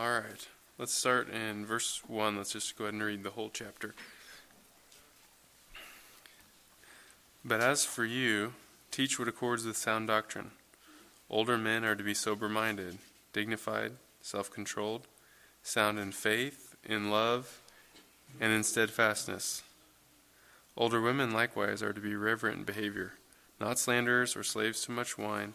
All right, let's start in verse 1. Let's just go ahead and read the whole chapter. But as for you, teach what accords with sound doctrine. Older men are to be sober-minded, dignified, self-controlled, sound in faith, in love, and in steadfastness. Older women likewise are to be reverent in behavior, not slanderers or slaves to much wine.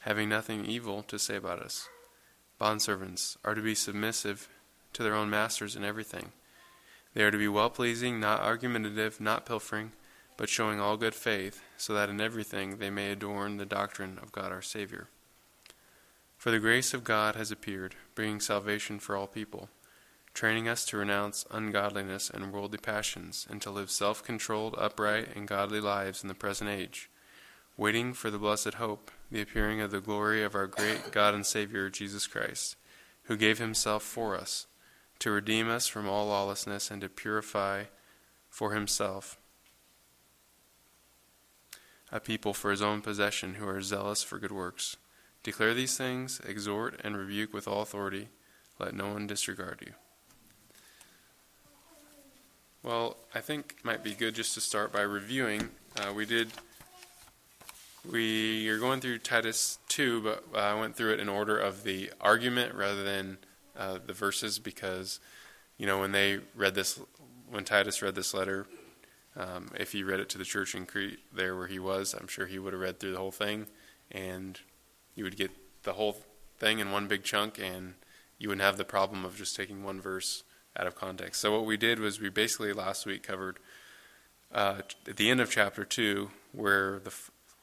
having nothing evil to say about us. Bondservants are to be submissive to their own masters in everything. They are to be well-pleasing, not argumentative, not pilfering, but showing all good faith, so that in everything they may adorn the doctrine of God our Savior. For the grace of God has appeared, bringing salvation for all people, training us to renounce ungodliness and worldly passions, and to live self-controlled, upright, and godly lives in the present age, waiting for the blessed hope, the appearing of the glory of our great God and Savior, Jesus Christ, who gave himself for us, to redeem us from all lawlessness and to purify for himself a people for his own possession who are zealous for good works. Declare these things, exhort and rebuke with all authority. Let no one disregard you. Well, I think it might be good just to start by reviewing. We are going through Titus 2, but I went through it in order of the argument rather than the verses, because, you know, when Titus read this letter, if he read it to the church in Crete, there where he was, I'm sure he would have read through the whole thing, and you would get the whole thing in one big chunk, and you wouldn't have the problem of just taking one verse out of context. So what we did was we basically last week covered at the end of chapter 2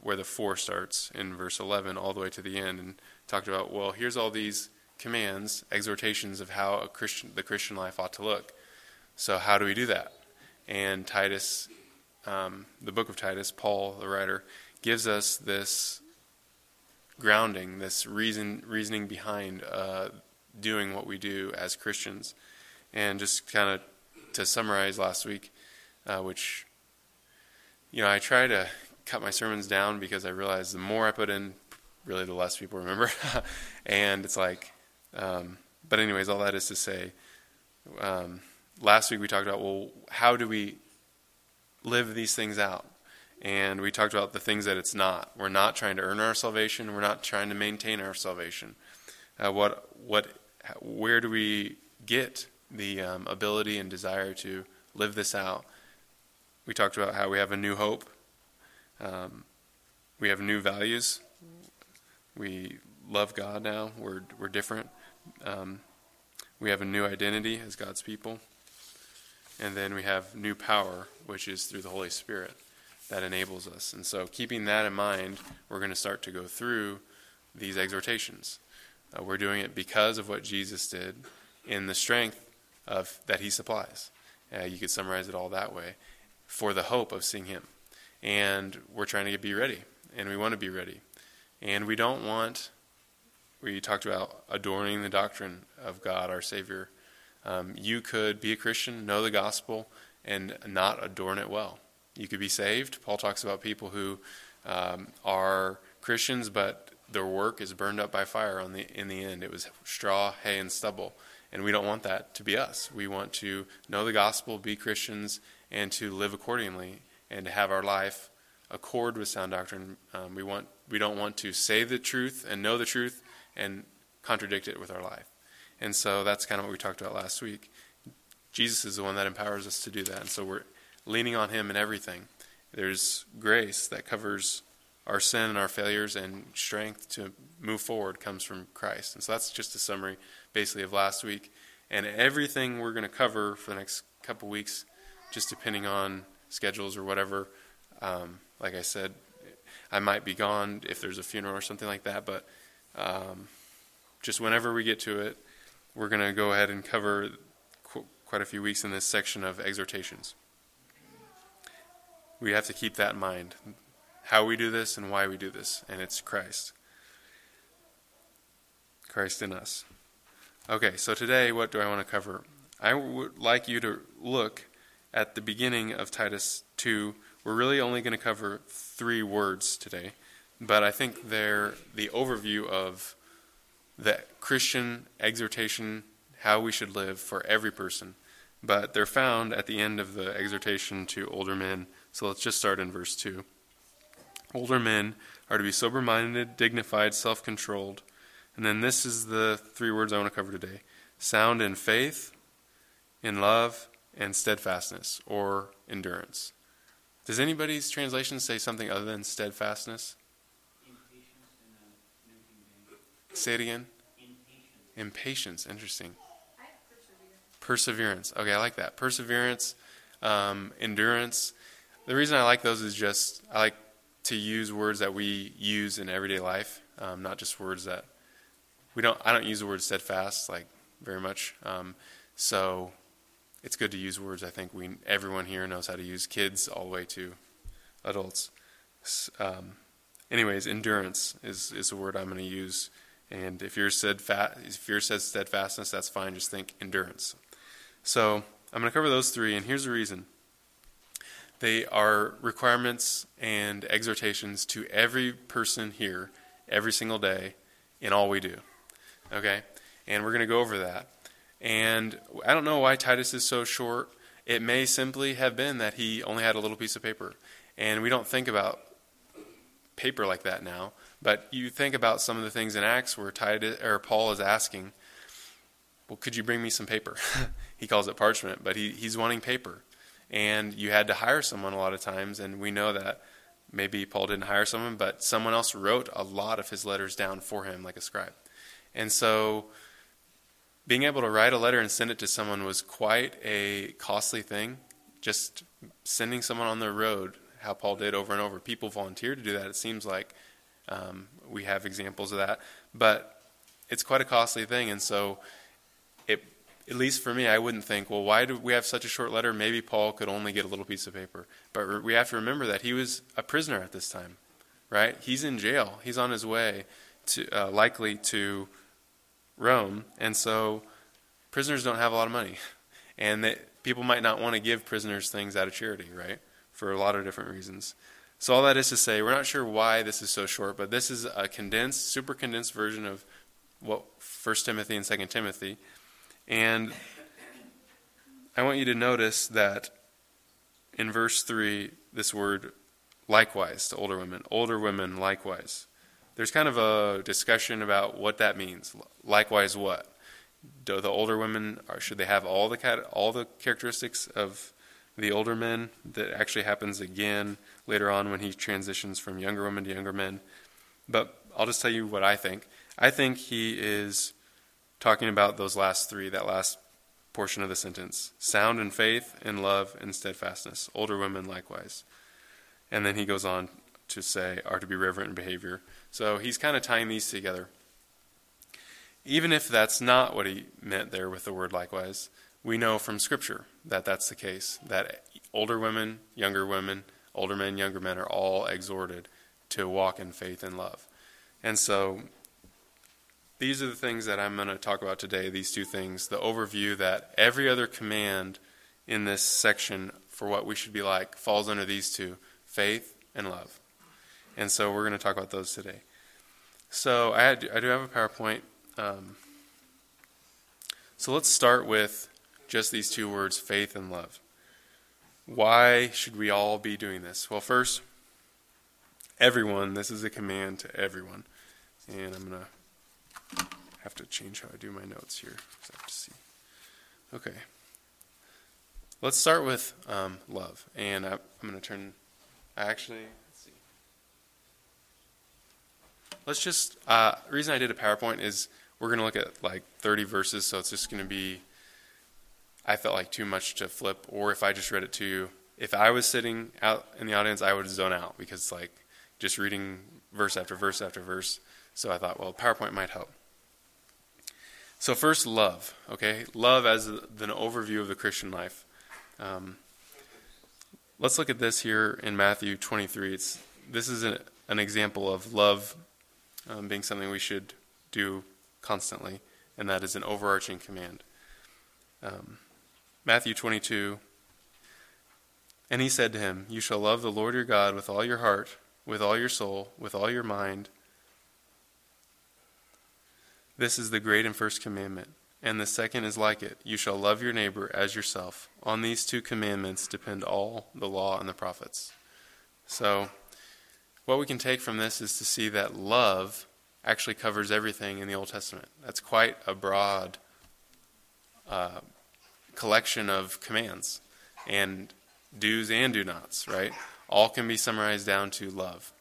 where the 4 starts in verse 11 all the way to the end, and talked about, well, here's all these commands, exhortations of how the Christian life ought to look. So how do we do that? And Titus, the book of Titus, Paul, the writer, gives us this grounding, this reasoning behind doing what we do as Christians. And just kind of to summarize last week, which, you know, I try to cut my sermons down because I realize the more I put in, really the less people remember. And it's like, but anyways, all that is to say, last week we talked about, well, how do we live these things out? And we talked about the things that it's not. We're not trying to earn our salvation. We're not trying to maintain our salvation. Where do we get the ability and desire to live this out? We talked about how we have a new hope. We have new values. We love God now. We're different. We have a new identity as God's people. And then we have new power, which is through the Holy Spirit that enables us. And so keeping that in mind, we're going to start to go through these exhortations. We're doing it because of what Jesus did in the strength of that he supplies. You could summarize it all that way, for the hope of seeing him. And we're trying to be ready, and we want to be ready. And we don't want, we talked about adorning the doctrine of God, our Savior. You could be a Christian, know the gospel, and not adorn it well. You could be saved. Paul talks about people who are Christians, but their work is burned up by fire in the end. It was straw, hay, and stubble. And we don't want that to be us. We want to know the gospel, be Christians, and to live accordingly, and to have our life accord with sound doctrine. We don't want to say the truth and know the truth and contradict it with our life. And so that's kind of what we talked about last week. Jesus is the one that empowers us to do that. And so we're leaning on him in everything. There's grace that covers our sin and our failures, and strength to move forward comes from Christ. And so that's just a summary basically of last week. And everything we're going to cover for the next couple weeks, just depending on schedules or whatever. Like I said, I might be gone if there's a funeral or something like that, but just whenever we get to it, we're going to go ahead and cover quite a few weeks in this section of exhortations. We have to keep that in mind, how we do this and why we do this, and it's Christ. Christ in us. Okay, so today, what do I want to cover? I would like you to look at the beginning of Titus 2. We're really only going to cover 3 words today, but I think they're the overview of the Christian exhortation, how we should live for every person. But they're found at the end of the exhortation to older men. So let's just start in verse 2. Older men are to be sober-minded, dignified, self-controlled. And then this is the 3 words I want to cover today. Sound in faith, in love, and steadfastness, or endurance. Does anybody's translation say something other than steadfastness? Say it again. Impatience. Interesting. Perseverance. Okay, I like that. Perseverance, endurance. The reason I like those is just I like to use words that we use in everyday life, not just words that we don't. I don't use the word steadfast like very much. So it's good to use words. I think everyone here knows how to use, kids all the way to adults. Anyways, endurance is a word I'm going to use. And if yours says steadfastness, that's fine. Just think endurance. So I'm going to cover those 3, and here's the reason. They are requirements and exhortations to every person here, every single day, in all we do. Okay? And we're going to go over that. And I don't know why Titus is so short. It may simply have been that he only had a little piece of paper. And we don't think about paper like that now. But you think about some of the things in Acts where Paul is asking, well, could you bring me some paper? He calls it parchment, but he's wanting paper. And you had to hire someone a lot of times, and we know that maybe Paul didn't hire someone, but someone else wrote a lot of his letters down for him, like a scribe. And so being able to write a letter and send it to someone was quite a costly thing. Just sending someone on the road, how Paul did over and over. People volunteered to do that, it seems like. We have examples of that, but it's quite a costly thing. And so at least for me, I wouldn't think, well, why do we have such a short letter? Maybe Paul could only get a little piece of paper, but we have to remember that he was a prisoner at this time, right? He's in jail. He's on his way to likely to Rome. And so prisoners don't have a lot of money, and people might not want to give prisoners things out of charity, right? For a lot of different reasons. So all that is to say, we're not sure why this is so short, but this is a condensed, super condensed version of what 1 Timothy and 2 Timothy. And I want you to notice that in verse 3, this word likewise to older women likewise. There's kind of a discussion about what that means. Likewise what? Do the older women, should they have all the characteristics of the older men? That actually happens again later on when he transitions from younger women to younger men. But I'll just tell you what I think. I think he is talking about those last 3, that last portion of the sentence. Sound in faith, in love, and steadfastness. Older women likewise. And then he goes on to say, are to be reverent in behavior. So he's kind of tying these together. Even if that's not what he meant there with the word likewise, we know from Scripture that that's the case, that older women, younger women, older men, younger men are all exhorted to walk in faith and love. And so these are the things that I'm going to talk about today, these 2 things, the overview that every other command in this section for what we should be like falls under these 2, faith and love. And so we're going to talk about those today. So I do have a PowerPoint. So let's start with just these 2 words, faith and love. Why should we all be doing this? Well, first, everyone. This is a command to everyone. And I'm going to have to change how I do my notes here, because I have to see. Okay. Let's start with love. And I'm going to turn, let's see. Let's just, the reason I did a PowerPoint is we're going to look at like 30 verses, so it's just going to be, I felt like too much to flip, or if I just read it to you, if I was sitting out in the audience, I would zone out because it's like just reading verse after verse after verse. So I thought, well, PowerPoint might help. So first, love. Okay, love as an overview of the Christian life. Let's look at this here in Matthew 23. This is an example of love being something we should do constantly, and that is an overarching command. Matthew 22. And he said to him, "You shall love the Lord your God with all your heart, with all your soul, with all your mind. This is the great and first commandment. And the second is like it. You shall love your neighbor as yourself. On these two commandments depend all the law and the prophets." So what we can take from this is to see that love actually covers everything in the Old Testament. That's quite a broad collection of commands and do's and do nots, right? All can be summarized down to love.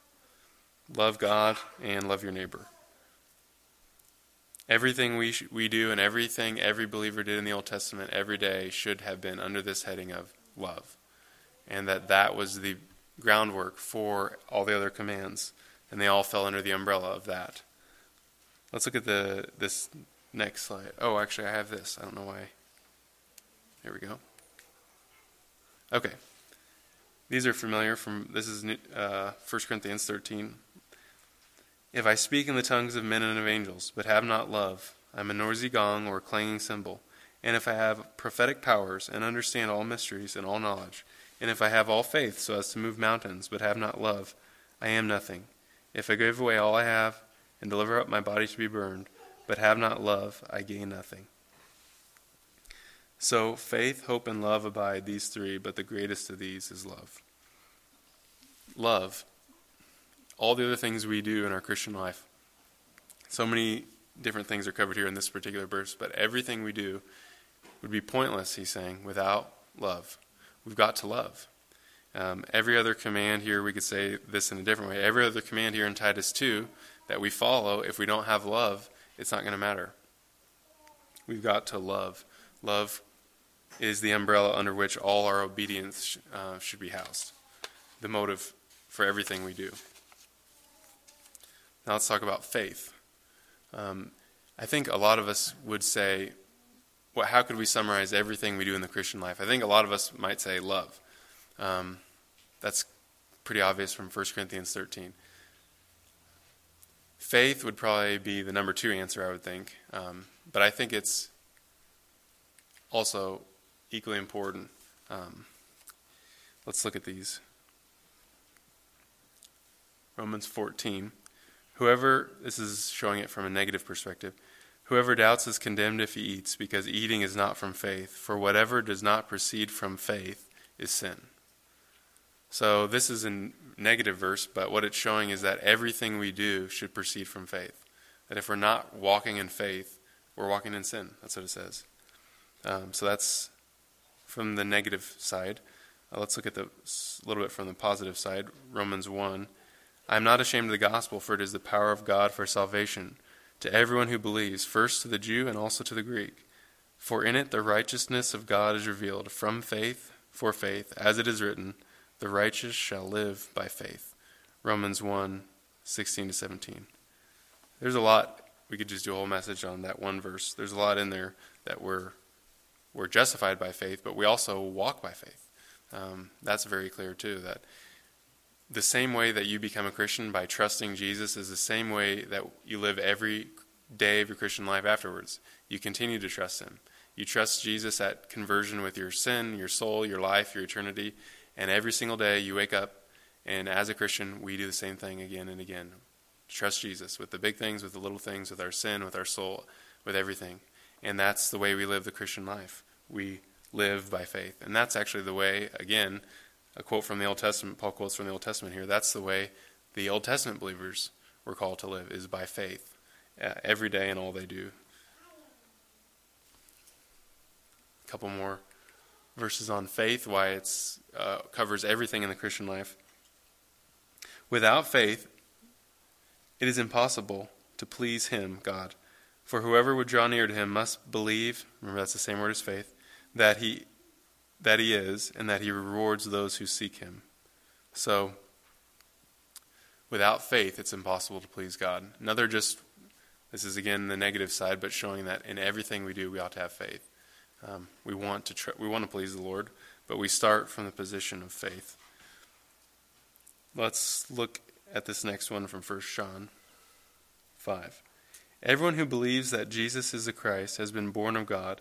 Love God and love your neighbor. Everything we do and everything every believer did in the Old Testament every day should have been under this heading of love. And that was the groundwork for all the other commands. And they all fell under the umbrella of that. Let's look at this next slide. Oh, actually, I have this. I don't know why. Here we go. Okay. These are familiar from, this is 1 Corinthians 13. If I speak in the tongues of men and of angels, but have not love, I am a noisy gong or a clanging cymbal. And if I have prophetic powers and understand all mysteries and all knowledge, and if I have all faith so as to move mountains, but have not love, I am nothing. If I give away all I have and deliver up my body to be burned, but have not love, I gain nothing. So faith, hope, and love abide, these three, but the greatest of these is love. Love. All the other things we do in our Christian life. So many different things are covered here in this particular verse, but everything we do would be pointless, he's saying, without love. We've got to love. Every other command here, we could say this in a different way. Every other command here in Titus 2 that we follow, if we don't have love, it's not going to matter. We've got to love. Love is the umbrella under which all our obedience should be housed, the motive for everything we do. Now let's talk about faith. I think a lot of us would say, well, how could we summarize everything we do in the Christian life? I think a lot of us might say love. That's pretty obvious from 1 Corinthians 13. Faith would probably be the number 2 answer, I would think. But I think it's also equally important. Let's look at these. Romans 14. This is showing it from a negative perspective. Whoever doubts is condemned if he eats, because eating is not from faith. For whatever does not proceed from faith is sin. So this is a negative verse, but what it's showing is that everything we do should proceed from faith. That if we're not walking in faith, we're walking in sin. That's what it says. So that's from the negative side. Let's look at a little bit from the positive side. Romans 1. I am not ashamed of the gospel, for it is the power of God for salvation to everyone who believes, first to the Jew and also to the Greek. For in it the righteousness of God is revealed from faith for faith, as it is written, the righteous shall live by faith. Romans 1:16-17. There's a lot. We could just do a whole message on that one verse. There's a lot in there that we're justified by faith, but we also walk by faith. That's very clear too, that the same way that you become a Christian by trusting Jesus is the same way that you live every day of your Christian life afterwards. You continue to trust him. You trust Jesus at conversion with your sin, your soul, your life, your eternity. And every single day you wake up, and as a Christian, we do the same thing again and again. Trust Jesus with the big things, with the little things, with our sin, with our soul, with everything. And that's the way we live the Christian life. We live by faith. And that's actually the way, again, a quote from the Old Testament, Paul quotes from the Old Testament here, that's the way the Old Testament believers were called to live, is by faith, every day in all they do. A couple more verses on faith, why it covers everything in the Christian life. Without faith, it is impossible to please him, God. For whoever would draw near to him must believe, remember that's the same word as faith, that he is, and that he rewards those who seek him. So, without faith, it's impossible to please God. Another just This is, again, the negative side, but showing that in everything we do, we ought to have faith. We want to please the Lord, but we start from the position of faith. Let's look at this next one from 1 John 5. Everyone who believes that Jesus is the Christ has been born of God,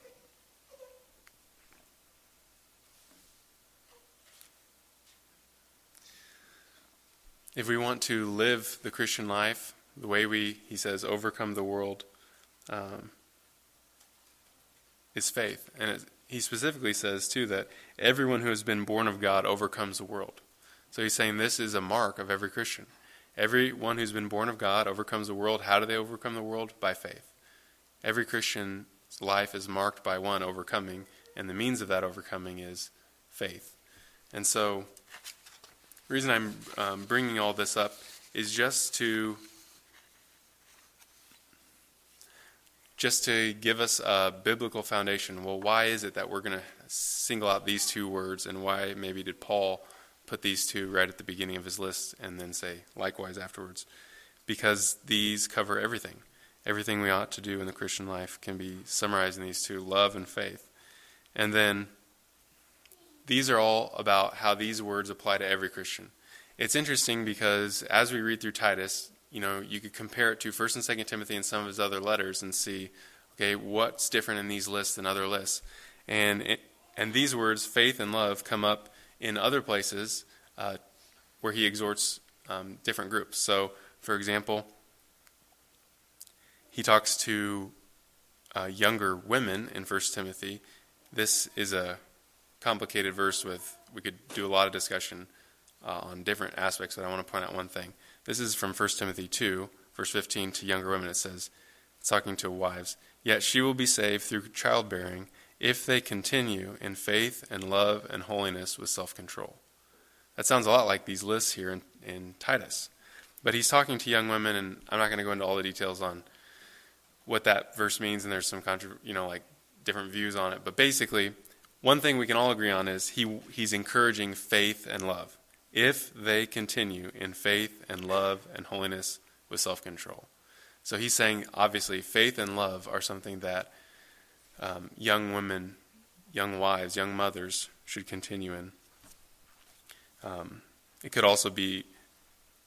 If we want to live the Christian life the way he says, overcome the world, is faith. And he specifically says, too, that everyone who has been born of God overcomes the world. So he's saying this is a mark of every Christian. Everyone who's been born of God overcomes the world. How do they overcome the world? By faith. Every Christian's life is marked by one overcoming, and the means of that overcoming is faith. And so the reason I'm bringing all this up is just to give us a biblical foundation. Well, why is it that we're going to single out these two words, and why maybe did Paul put these two right at the beginning of his list and then say likewise afterwards? Because these cover everything. Everything we ought to do in the Christian life can be summarized in these two, love and faith. And then these are all about how these words apply to every Christian. It's interesting because as we read through Titus, you could compare it to 1 and 2 Timothy and some of his other letters and see, okay, what's different in these lists than other lists? And these words, faith and love, come up in other places where he exhorts different groups. So, for example, he talks to younger women in 1 Timothy. This is a complicated verse we could do a lot of discussion on different aspects, but I want to point out one thing. This is from 1 Timothy 2, verse 15, to younger women. It says, it's talking to wives, yet she will be saved through childbearing if they continue in faith and love and holiness with self-control. That sounds a lot like these lists here in Titus. But he's talking to young women, and I'm not going to go into all the details on what that verse means, and there's some different views on it. But basically, one thing we can all agree on is he's encouraging faith and love. If they continue in faith and love and holiness with self-control. So he's saying, obviously, faith and love are something that young women, young wives, young mothers should continue in. It could also be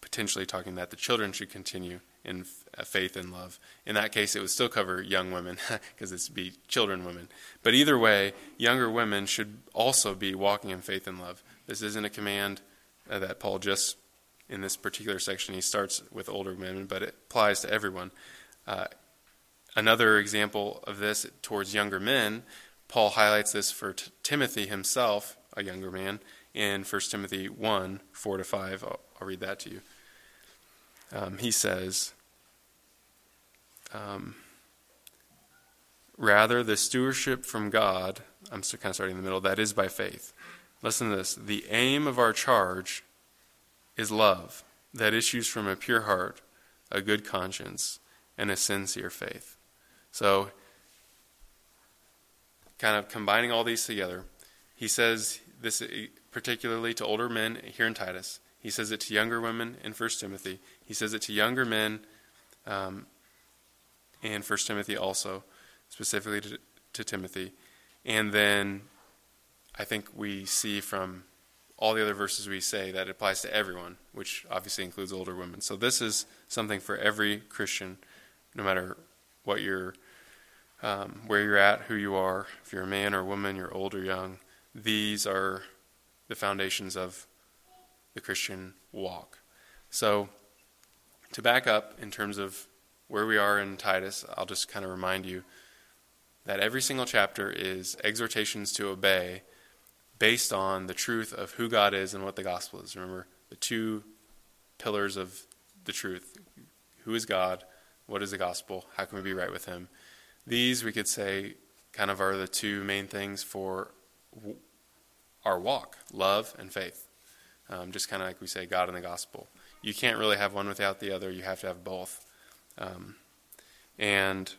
potentially talking that the children should continue in faith and love. In that case, it would still cover young women because it's be children women. But either way, younger women should also be walking in faith and love. This isn't a command that Paul just, in this particular section, he starts with older women, but it applies to everyone. Another example of this towards younger men, Paul highlights this for Timothy himself, a younger man, in 1 Timothy 1, 4-5. I'll read that to you. He says, rather the stewardship from God, I'm kind of starting in the middle, that is by faith. Listen to this. The aim of our charge is love that issues from a pure heart, a good conscience, and a sincere faith. So, kind of combining all these together, he says this particularly to older men here in Titus. He says it to younger women in 1 Timothy. He says it to younger men in 1 Timothy also, specifically to Timothy. And then I think we see from all the other verses we say that it applies to everyone, which obviously includes older women. So this is something for every Christian, no matter what where you're at, who you are, if you're a man or a woman, you're old or young. These are the foundations of the Christian walk. So to back up in terms of where we are in Titus, I'll just kind of remind you that every single chapter is exhortations to obey based on the truth of who God is and what the gospel is. Remember, the two pillars of the truth. Who is God? What is the gospel? How can we be right with him? These, we could say, kind of are the two main things for our walk, love and faith. Just kind of like we say, God and the gospel. You can't really have one without the other. You have to have both. And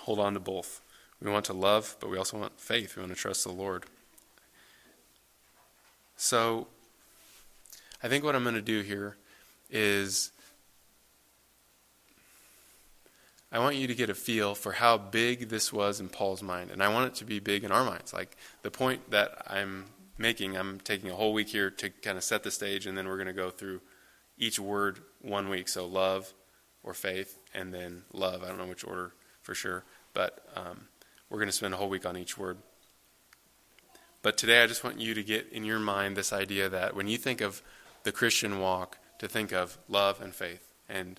hold on to both. We want to love, but we also want faith. We want to trust the Lord. So I think what I'm going to do here is I want you to get a feel for how big this was in Paul's mind. And I want it to be big in our minds. Like the point that I'm making, I'm taking a whole week here to kind of set the stage, and then we're going to go through each word 1 week. So love or faith, and then love. I don't know which order for sure, but we're going to spend a whole week on each word. But today I just want you to get in your mind this idea that when you think of the Christian walk, to think of love and faith, and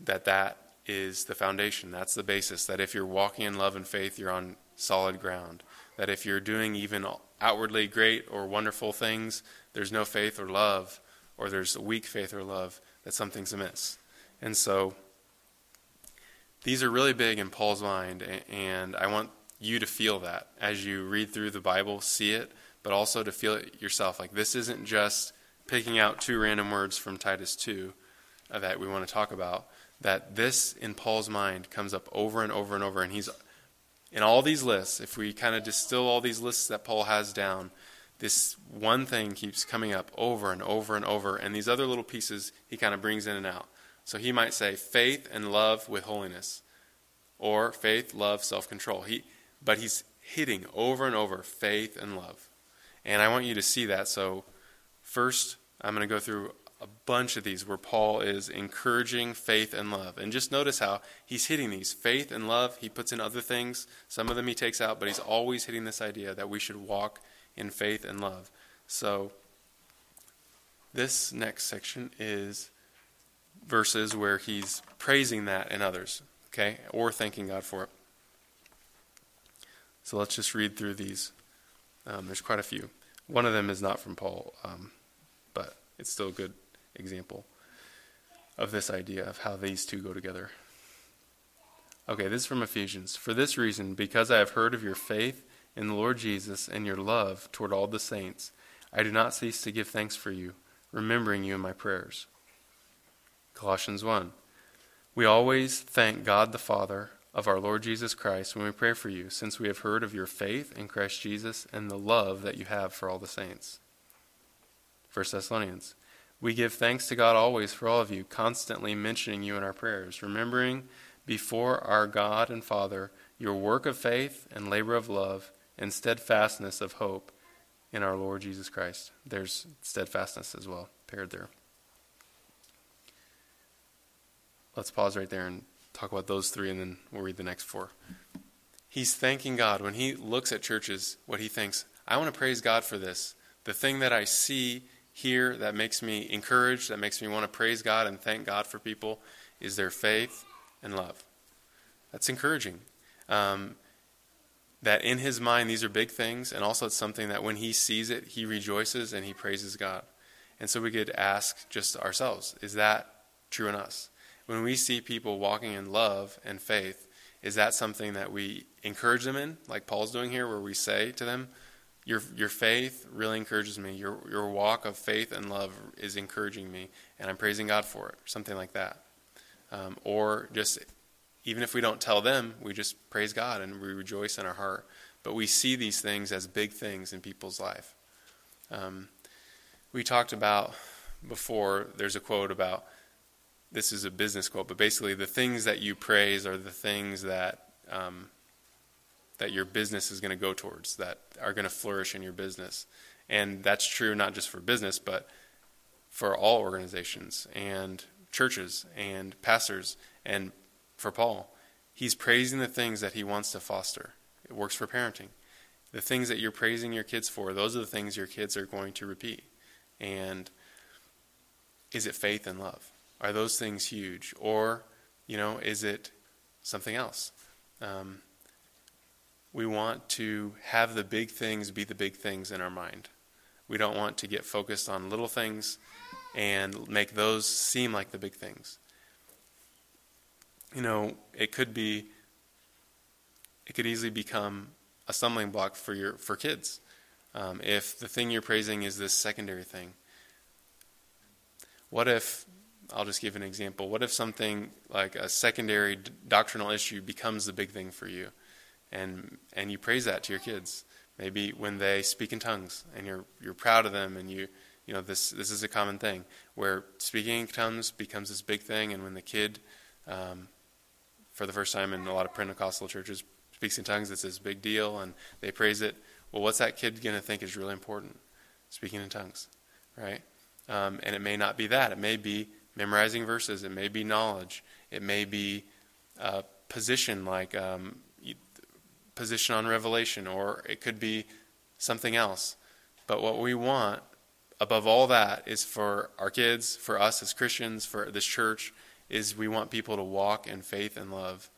that is the foundation. That's the basis, that if you're walking in love and faith, you're on solid ground. That if you're doing even outwardly great or wonderful things, there's no faith or love, or there's a weak faith or love, that something's amiss. And so these are really big in Paul's mind, and I want you to feel that as you read through the Bible, see it, but also to feel it yourself. Like this isn't just picking out 2 random words from Titus 2 that we want to talk about, that this in Paul's mind comes up over and over and over. And he's in all these lists, if we kind of distill all these lists that Paul has down, this one thing keeps coming up over and over and over. And these other little pieces he kind of brings in and out. So he might say faith and love with holiness, or faith, love, self-control. But he's hitting over and over faith and love. And I want you to see that. So first, I'm going to go through a bunch of these where Paul is encouraging faith and love. And just notice how he's hitting these. Faith and love, he puts in other things. Some of them he takes out, but he's always hitting this idea that we should walk in faith and love. So this next section is verses where he's praising that in others, okay, or thanking God for it. So let's just read through these. There's quite a few. One of them is not from Paul, but it's still a good example of this idea of how these two go together. Okay, this is from Ephesians. For this reason, because I have heard of your faith in the Lord Jesus and your love toward all the saints, I do not cease to give thanks for you, remembering you in my prayers. Colossians 1. We always thank God the Father of our Lord Jesus Christ when we pray for you, since we have heard of your faith in Christ Jesus and the love that you have for all the saints. 1 Thessalonians. We give thanks to God always for all of you, constantly mentioning you in our prayers, remembering before our God and Father your work of faith and labor of love and steadfastness of hope in our Lord Jesus Christ. There's steadfastness as well, paired there. Let's pause right there and talk about those 3, and then we'll read the next 4. He's thanking God. When he looks at churches, what he thinks, I want to praise God for this. The thing that I see here that makes me encouraged, that makes me want to praise God and thank God for people, is their faith and love. That's encouraging. That in his mind, these are big things, and also it's something that when he sees it, he rejoices and he praises God. And so we could ask just ourselves, is that true in us? When we see people walking in love and faith, is that something that we encourage them in, like Paul's doing here, where we say to them, your faith really encourages me. Your walk of faith and love is encouraging me, and I'm praising God for it, something like that. Or just, even if we don't tell them, we just praise God and we rejoice in our heart. But we see these things as big things in people's life. We talked about before, there's a quote about, this is a business quote, but basically the things that you praise are the things that that your business is going to go towards, that are going to flourish in your business. And that's true not just for business, but for all organizations and churches and pastors. And for Paul, he's praising the things that he wants to foster. It works for parenting. The things that you're praising your kids for, those are the things your kids are going to repeat. And is it faith and love? Are those things huge? Or, is it something else? We want to have the big things be the big things in our mind. We don't want to get focused on little things and make those seem like the big things. It could easily become a stumbling block for kids. if the thing you're praising is this secondary thing? What if, I'll just give an example, what if something like a secondary doctrinal issue becomes the big thing for you, and you praise that to your kids? Maybe when they speak in tongues, and you're proud of them, and you know this is a common thing where speaking in tongues becomes this big thing, and when the kid, for the first time in a lot of Pentecostal churches, speaks in tongues, it's this big deal, and they praise it. Well, what's that kid going to think is really important? Speaking in tongues, right? And it may not be that. It may be memorizing verses. It may be knowledge. It may be position like. Position on Revelation, or it could be something else. But what we want above all that is for our kids, for us as Christians, for this church, is we want people to walk in faith and love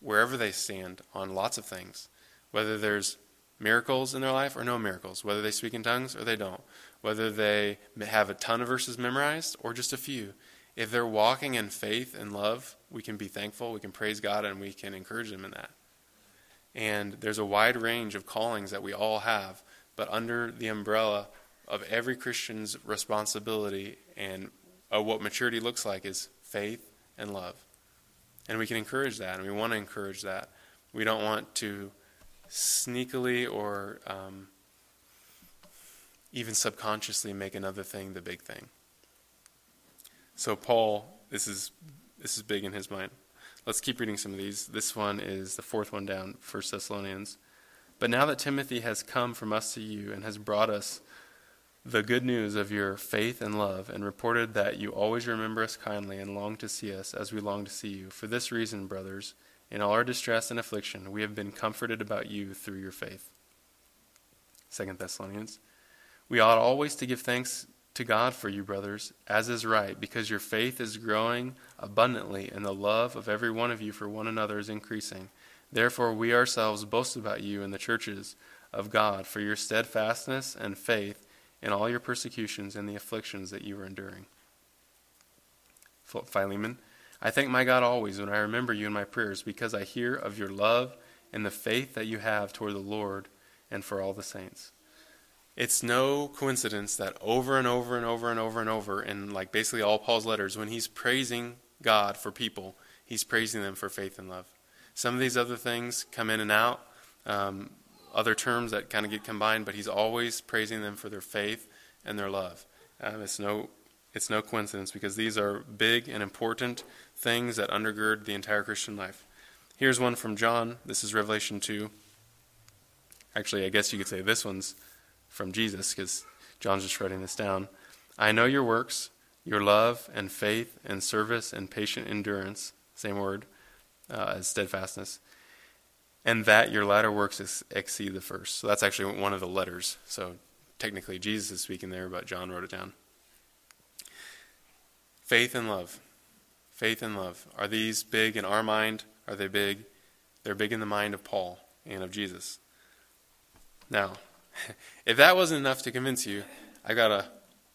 wherever they stand on lots of things, whether there's miracles in their life or no miracles, whether they speak in tongues or they don't, whether they have a ton of verses memorized or just a few. If they're walking in faith and love, we can be thankful, we can praise God, and we can encourage them in that. And there's a wide range of callings that we all have, but under the umbrella of every Christian's responsibility and what maturity looks like is faith and love. And we can encourage that, and we want to encourage that. We don't want to sneakily or even subconsciously make another thing the big thing. So Paul, this is big in his mind. Let's keep reading some of these. This one is the fourth one down, 1 Thessalonians. But now that Timothy has come from us to you and has brought us the good news of your faith and love and reported that you always remember us kindly and long to see us as we long to see you. For this reason, brothers, in all our distress and affliction, we have been comforted about you through your faith. 2 Thessalonians. We ought always to give thanks to God for you, brothers, as is right, because your faith is growing abundantly, and the love of every one of you for one another is increasing. Therefore, we ourselves boast about you in the churches of God for your steadfastness and faith in all your persecutions and the afflictions that you are enduring. Philemon, I thank my God always when I remember you in my prayers, because I hear of your love and the faith that you have toward the Lord and for all the saints. It's no coincidence that over and over and over and over and over in like basically all Paul's letters, when he's praising God for people, he's praising them for faith and love. Some of these other things come in and out, other terms that kind of get combined, but he's always praising them for their faith and their love. It's no coincidence because these are big and important things that undergird the entire Christian life. Here's one from John. This is Revelation 2. Actually, I guess you could say this one's from Jesus, because John's just writing this down. I know your works, your love and faith and service and patient endurance, same word as steadfastness, and that your latter works exceed the first. So that's actually one of the letters. So technically Jesus is speaking there, but John wrote it down. Faith and love. Faith and love. Are these big in our mind? Are they big? They're big in the mind of Paul and of Jesus. Now, if that wasn't enough to convince you, I got a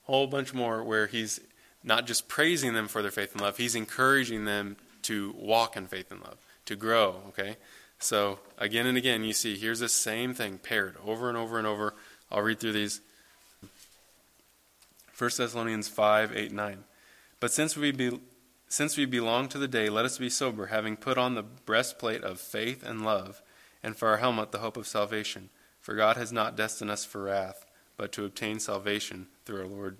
whole bunch more where he's not just praising them for their faith and love, he's encouraging them to walk in faith and love, to grow, okay? So again and again, you see, here's the same thing paired over and over and over. I'll read through these. 1 Thessalonians 5, 8, 9. But since we belong to the day, let us be sober, having put on the breastplate of faith and love, and for our helmet the hope of salvation. For God has not destined us for wrath, but to obtain salvation through our Lord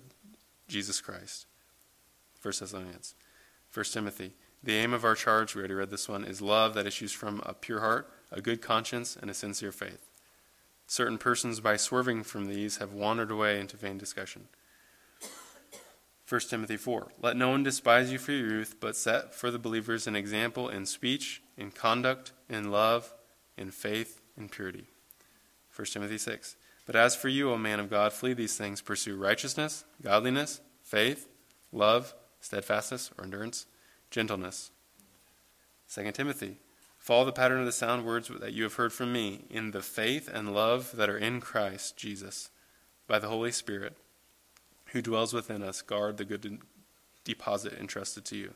Jesus Christ. 1 Thessalonians. 1 Timothy. The aim of our charge, we already read this one, is love that issues from a pure heart, a good conscience, and a sincere faith. Certain persons, by swerving from these, have wandered away into vain discussion. 1 Timothy 4. Let no one despise you for your youth, but set for the believers an example in speech, in conduct, in love, in faith, in purity. 1 Timothy 6. But as for you, O man of God, flee these things. Pursue righteousness, godliness, faith, love, steadfastness, or endurance, gentleness. 2 Timothy. Follow the pattern of the sound words that you have heard from me in the faith and love that are in Christ Jesus. By the Holy Spirit, who dwells within us, guard the good deposit entrusted to you.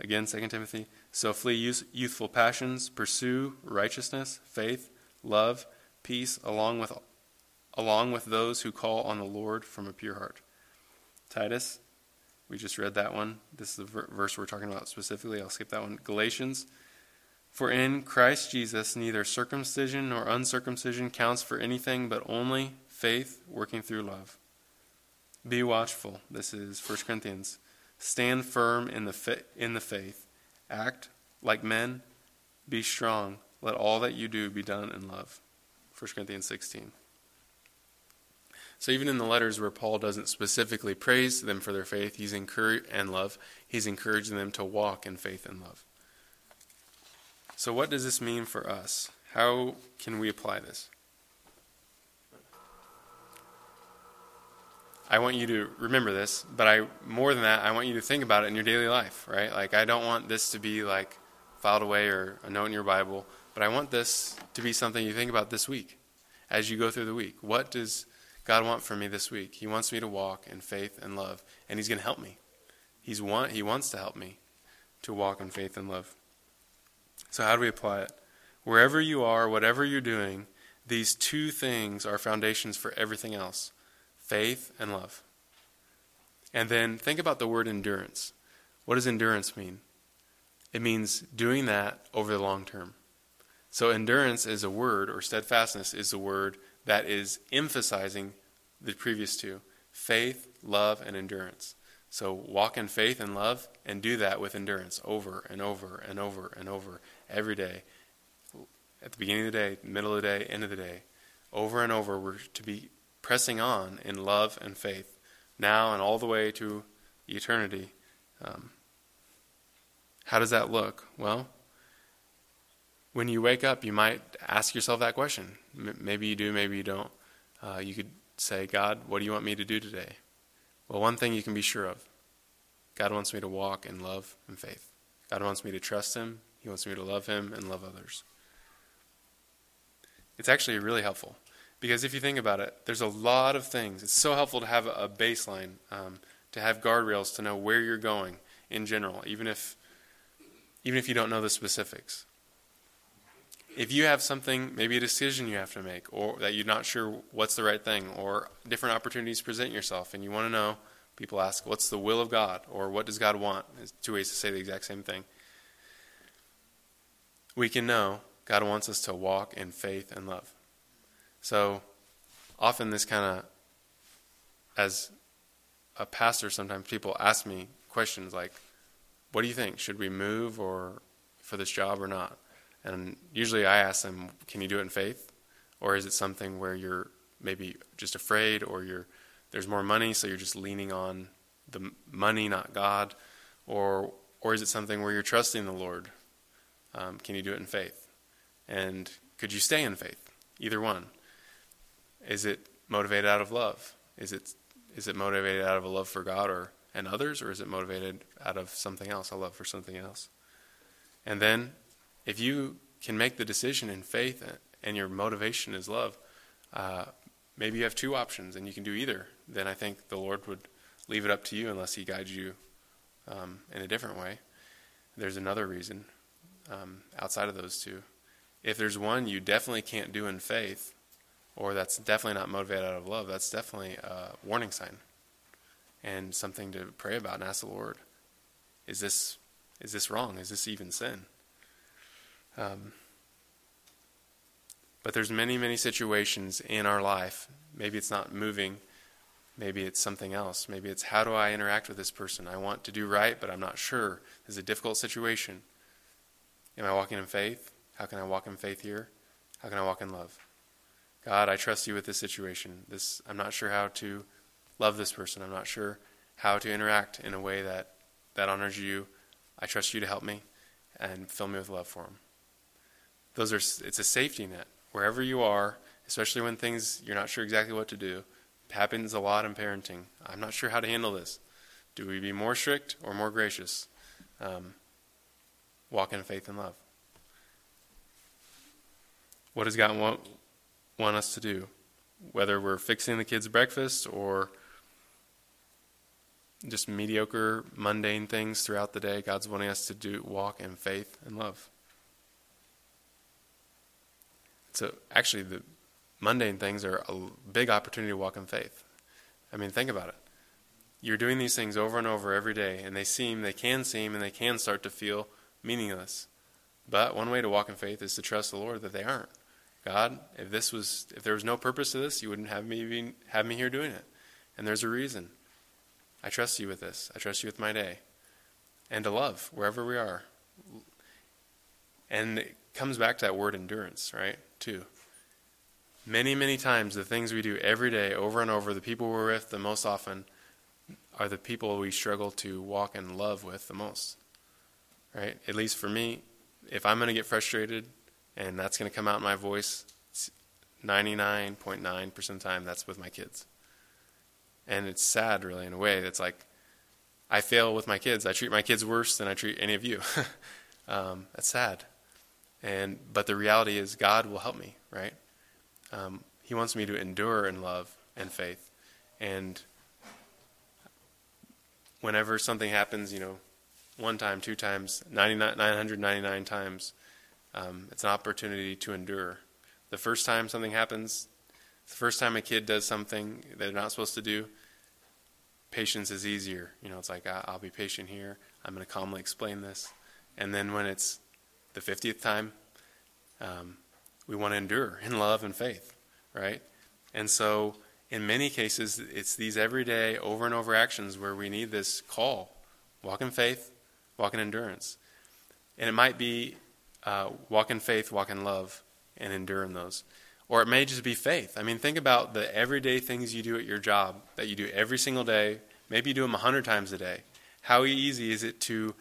Again, 2 Timothy. So flee youthful passions, pursue righteousness, faith, love, peace, along with along with those who call on the Lord from a pure heart. Titus, we just read that one. This is the verse we're talking about specifically. I'll skip that one. Galatians, for in Christ Jesus neither circumcision nor uncircumcision counts for anything, but only faith working through love. Be watchful. This is 1 Corinthians. Stand firm in the faith. Act like men. Be strong. Let all that you do be done in love. 1 Corinthians 16. So even in the letters where Paul doesn't specifically praise them for their faith and love, he's encouraging them to walk in faith and love. So what does this mean for us? How can we apply this? I want you to remember this, but more than that, I want you to think about it in your daily life, right? Like, I don't want this to be like filed away or a note in your Bible, but I want this to be something you think about this week as you go through the week. What does God want from me this week? He wants me to walk in faith and love, and he's going to help me. He wants to help me to walk in faith and love. So how do we apply it? Wherever you are, whatever you're doing, these two things are foundations for everything else, faith and love. And then think about the word endurance. What does endurance mean? It means doing that over the long term. So endurance is a word, or steadfastness is a word that is emphasizing the previous two, faith, love, and endurance. So walk in faith and love, and do that with endurance over and over and over and over every day. At the beginning of the day, middle of the day, end of the day. Over and over, we're to be pressing on in love and faith, now and all the way to eternity. How does that look? Well, when you wake up, you might ask yourself that question. Maybe you do, maybe you don't. You could say, God, what do you want me to do today? Well, one thing you can be sure of. God wants me to walk in love and faith. God wants me to trust him. He wants me to love him and love others. It's actually really helpful, because if you think about it, there's a lot of things. It's so helpful to have a baseline, to have guardrails, to know where you're going in general, even if you don't know the specifics. If you have something, maybe a decision you have to make, or that you're not sure what's the right thing, or different opportunities present yourself, and you want to know, people ask, what's the will of God, or what does God want? There's two ways to say the exact same thing. We can know God wants us to walk in faith and love. So often this kind of, as a pastor, sometimes people ask me questions like, what do you think? Should we move or for this job or not? And usually I ask them, can you do it in faith? Or is it something where you're maybe just afraid, or there's more money, so you're just leaning on the money, not God? Or is it something where you're trusting the Lord? Can you do it in faith? And could you stay in faith? Either one. Is it motivated out of love? Is it motivated out of a love for God and others? Or is it motivated out of something else, a love for something else? And then, if you can make the decision in faith and your motivation is love, maybe you have two options and you can do either. Then I think the Lord would leave it up to you unless he guides you in a different way. There's another reason outside of those two. If there's one you definitely can't do in faith, or that's definitely not motivated out of love, that's definitely a warning sign and something to pray about and ask the Lord, is this wrong? Is this even sin? But there's many, many situations in our life. Maybe it's not moving. Maybe it's something else. Maybe it's, how do I interact with this person? I want to do right, but I'm not sure. This is a difficult situation. Am I walking in faith? How can I walk in faith here? How can I walk in love? God, I trust you with this situation. I'm not sure how to love this person. I'm not sure how to interact in a way that honors you. I trust you to help me and fill me with love for him. It's a safety net. Wherever you are, especially when things you're not sure exactly what to do, it happens a lot in parenting. I'm not sure how to handle this. Do we be more strict or more gracious? Walk in faith and love. What does God want us to do? Whether we're fixing the kids' breakfast or just mediocre, mundane things throughout the day, God's wanting us to walk in faith and love. So actually, the mundane things are a big opportunity to walk in faith. I mean, think about it. You're doing these things over and over every day, and they can seem, and they can start to feel meaningless. But one way to walk in faith is to trust the Lord that they aren't. God, if there was no purpose to this, you wouldn't have me here doing it. And there's a reason. I trust you with this. I trust you with my day. And to love wherever we are. And it comes back to that word endurance, right? Too. Many, many times the things we do every day, over and over, the people we're with the most often are the people we struggle to walk in love with the most. Right? At least for me, if I'm going to get frustrated, and that's going to come out in my voice, 99.9% of the time, that's with my kids. And it's sad, really, in a way. That's like, I fail with my kids. I treat my kids worse than I treat any of you. That's sad. But the reality is God will help me, right? He wants me to endure in love and faith. And whenever something happens, one time, two times, 999 times, it's an opportunity to endure. The first time something happens, the first time a kid does something they're not supposed to do, patience is easier. It's like, I'll be patient here. I'm going to calmly explain this. And then when it's the 50th time, we want to endure in love and faith, right? And so in many cases, it's these everyday over and over actions where we need this call. Walk in faith, walk in endurance. And it might be walk in faith, walk in love, and endure in those. Or it may just be faith. I mean, think about the everyday things you do at your job that you do every single day. Maybe you do them 100 times a day. How easy is it to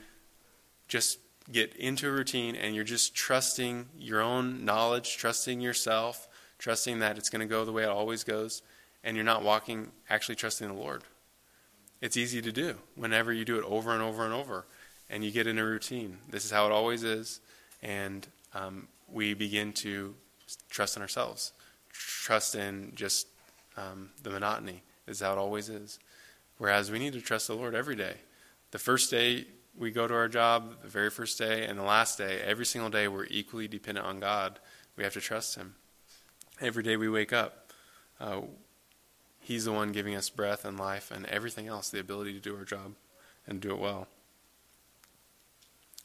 just get into a routine and you're just trusting your own knowledge, trusting yourself, trusting that it's going to go the way it always goes, and you're not actually trusting the Lord. It's easy to do whenever you do it over and over and over, and you get in a routine. This is how it always is. And we begin to trust in ourselves, trust in just the monotony. This is how it always is. Whereas we need to trust the Lord every day. The first day we go to our job, the very first day, and the last day, every single day we're equally dependent on God. We have to trust Him. Every day we wake up, He's the one giving us breath and life and everything else, the ability to do our job and do it well.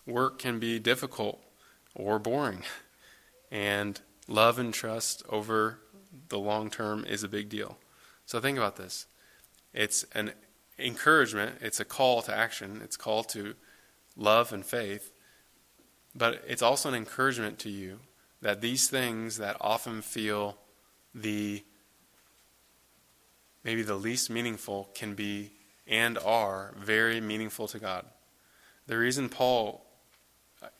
Work can be difficult or boring. And love and trust over the long term is a big deal. So think about this. It's an encouragement. It's a call to action. It's a call to love and faith. But it's also an encouragement to you that these things that often feel maybe the least meaningful can be and are very meaningful to God. The reason Paul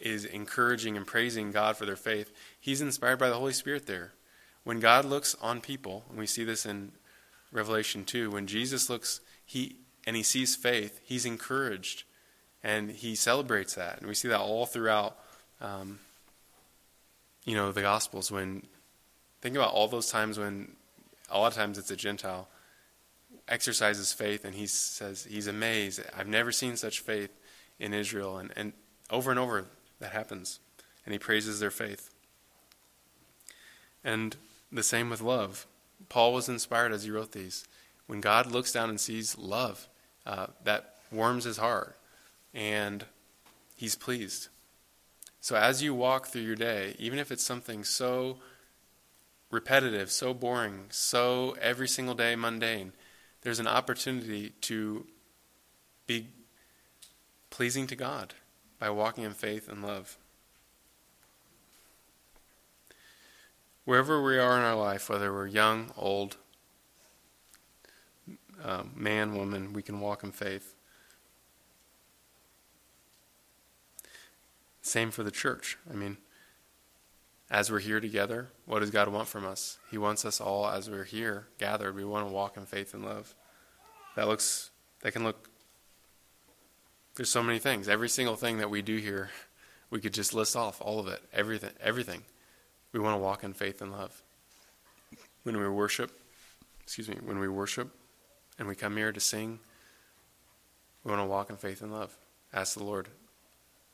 is encouraging and praising God for their faith, he's inspired by the Holy Spirit there. When God looks on people, and we see this in Revelation 2, when Jesus looks and he sees faith, he's encouraged, and he celebrates that. And we see that all throughout the Gospels. Think about all those times when, a lot of times it's a Gentile, exercises faith, and he says he's amazed. I've never seen such faith in Israel, and over and over, that happens. And he praises their faith. And the same with love. Paul was inspired as he wrote these. When God looks down and sees love, that warms his heart. And he's pleased. So as you walk through your day, even if it's something so repetitive, so boring, so every single day mundane, there's an opportunity to be pleasing to God by walking in faith and love. Wherever we are in our life, whether we're young, old, man, woman, we can walk in faith. Same for the church. I mean, as we're here together, what does God want from us? He wants us all, as we're here gathered, we want to walk in faith and love. There's so many things. Every single thing that we do here, we could just list off all of it. Everything. We want to walk in faith and love. When we worship and we come here to sing, we want to walk in faith and love. Ask the Lord,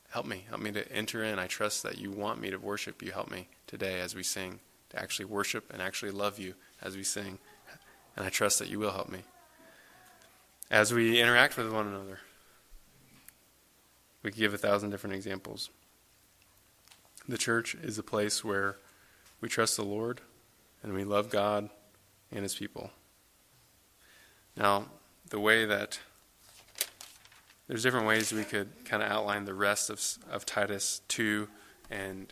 help me to enter in. I trust that you want me to worship you. Help me today as we sing to actually worship and actually love you as we sing. And I trust that you will help me as we interact with one another. We could give 1,000 different examples. The church is a place where we trust the Lord and we love God and his people. Now, the way that there's different ways we could kind of outline the rest of Titus 2. And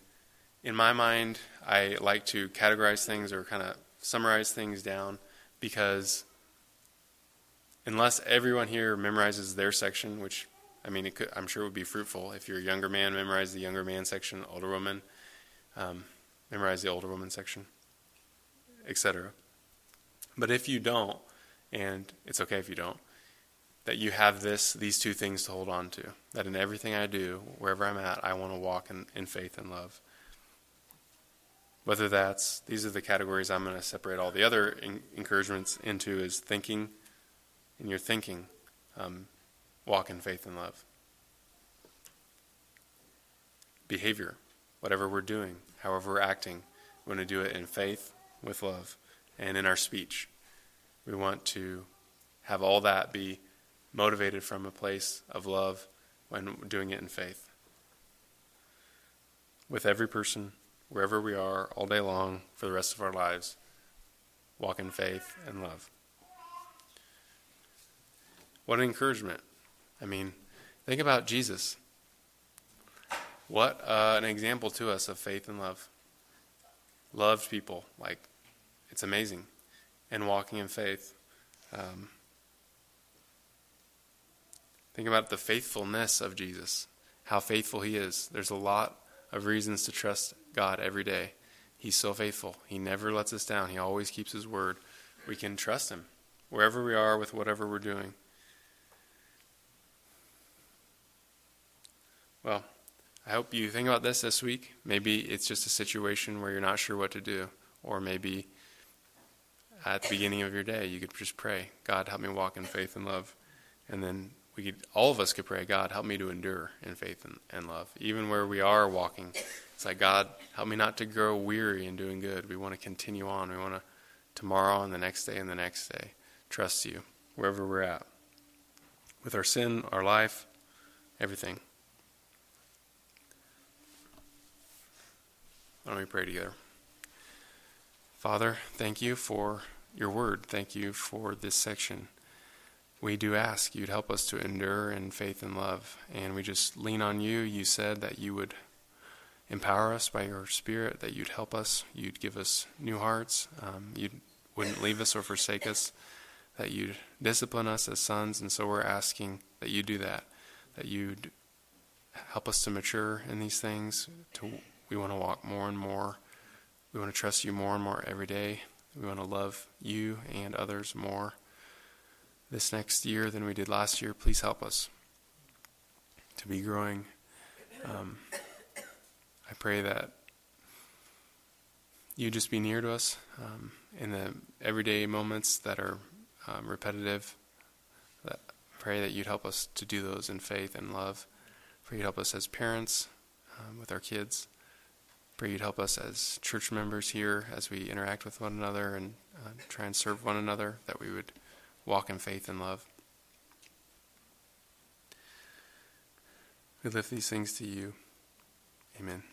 in my mind, I like to categorize things or kind of summarize things down, because unless everyone here memorizes their section, which, I mean, I'm sure it would be fruitful. If you're a younger man, memorize the younger man section. Older woman, memorize the older woman section, etc. But if you don't, and it's okay if you don't, that you have these two things to hold on to, that in everything I do, wherever I'm at, I want to walk in faith and love. Whether these are the categories I'm going to separate all the other encouragements into, is thinking, in your thinking, walk in faith and love. Behavior, whatever we're doing, however we're acting, we want to do it in faith, with love, and in our speech. We want to have all that be motivated from a place of love when doing it in faith. With every person, wherever we are, all day long, for the rest of our lives, walk in faith and love. What an encouragement. I mean, think about Jesus. What an example to us of faith and love. Loved people. Like, it's amazing. And walking in faith. Think about the faithfulness of Jesus. How faithful he is. There's a lot of reasons to trust God every day. He's so faithful. He never lets us down. He always keeps his word. We can trust him wherever we are with whatever we're doing. Well, I hope you think about this week. Maybe it's just a situation where you're not sure what to do, or maybe at the beginning of your day you could just pray, God, help me walk in faith and love. And then all of us could pray, God, help me to endure in faith and love. Even where we are walking, it's like, God, help me not to grow weary in doing good. We want to continue on. We want to tomorrow and the next day trust you wherever we're at. With our sin, our life, everything. Why don't we pray together? Father, thank you for your word. Thank you for this section. We do ask you'd help us to endure in faith and love. And we just lean on you. You said that you would empower us by your spirit, that you'd help us, you'd give us new hearts, you wouldn't leave us or forsake us, that you'd discipline us as sons. And so we're asking that you do that, that you'd help us to mature in these things. We want to walk more and more. We want to trust you more and more every day. We want to love you and others more this next year than we did last year. Please help us to be growing. I pray that you just be near to us in the everyday moments that are repetitive. I pray that you'd help us to do those in faith and love. Pray you'd help us as parents with our kids. Pray you'd help us as church members here as we interact with one another and try and serve one another, that we would walk in faith and love. We lift these things to you. Amen.